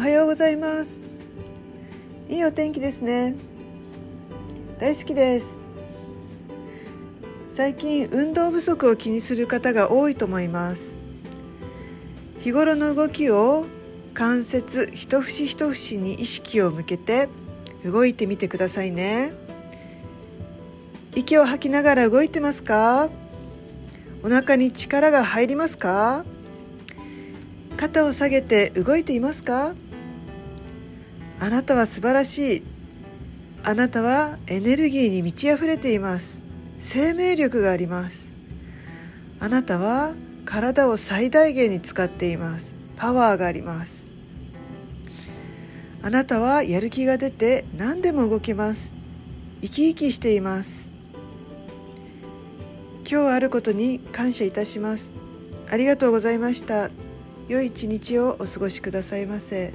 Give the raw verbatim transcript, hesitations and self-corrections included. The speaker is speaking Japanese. おはようございます。いいお天気ですね。大好きです。最近運動不足を気にする方が多いと思います。日頃の動きを関節一節一節に意識を向けて動いてみてくださいね。息を吐きながら動いてますか？お腹に力が入りますか？肩を下げて動いていますか？あなたは素晴らしい。あなたはエネルギーに満ち溢れています。生命力があります。あなたは体を最大限に使っています。パワーがあります。あなたはやる気が出て何でも動けます。生き生きしています。今日あることに感謝いたします。ありがとうございました。良い一日をお過ごしくださいませ。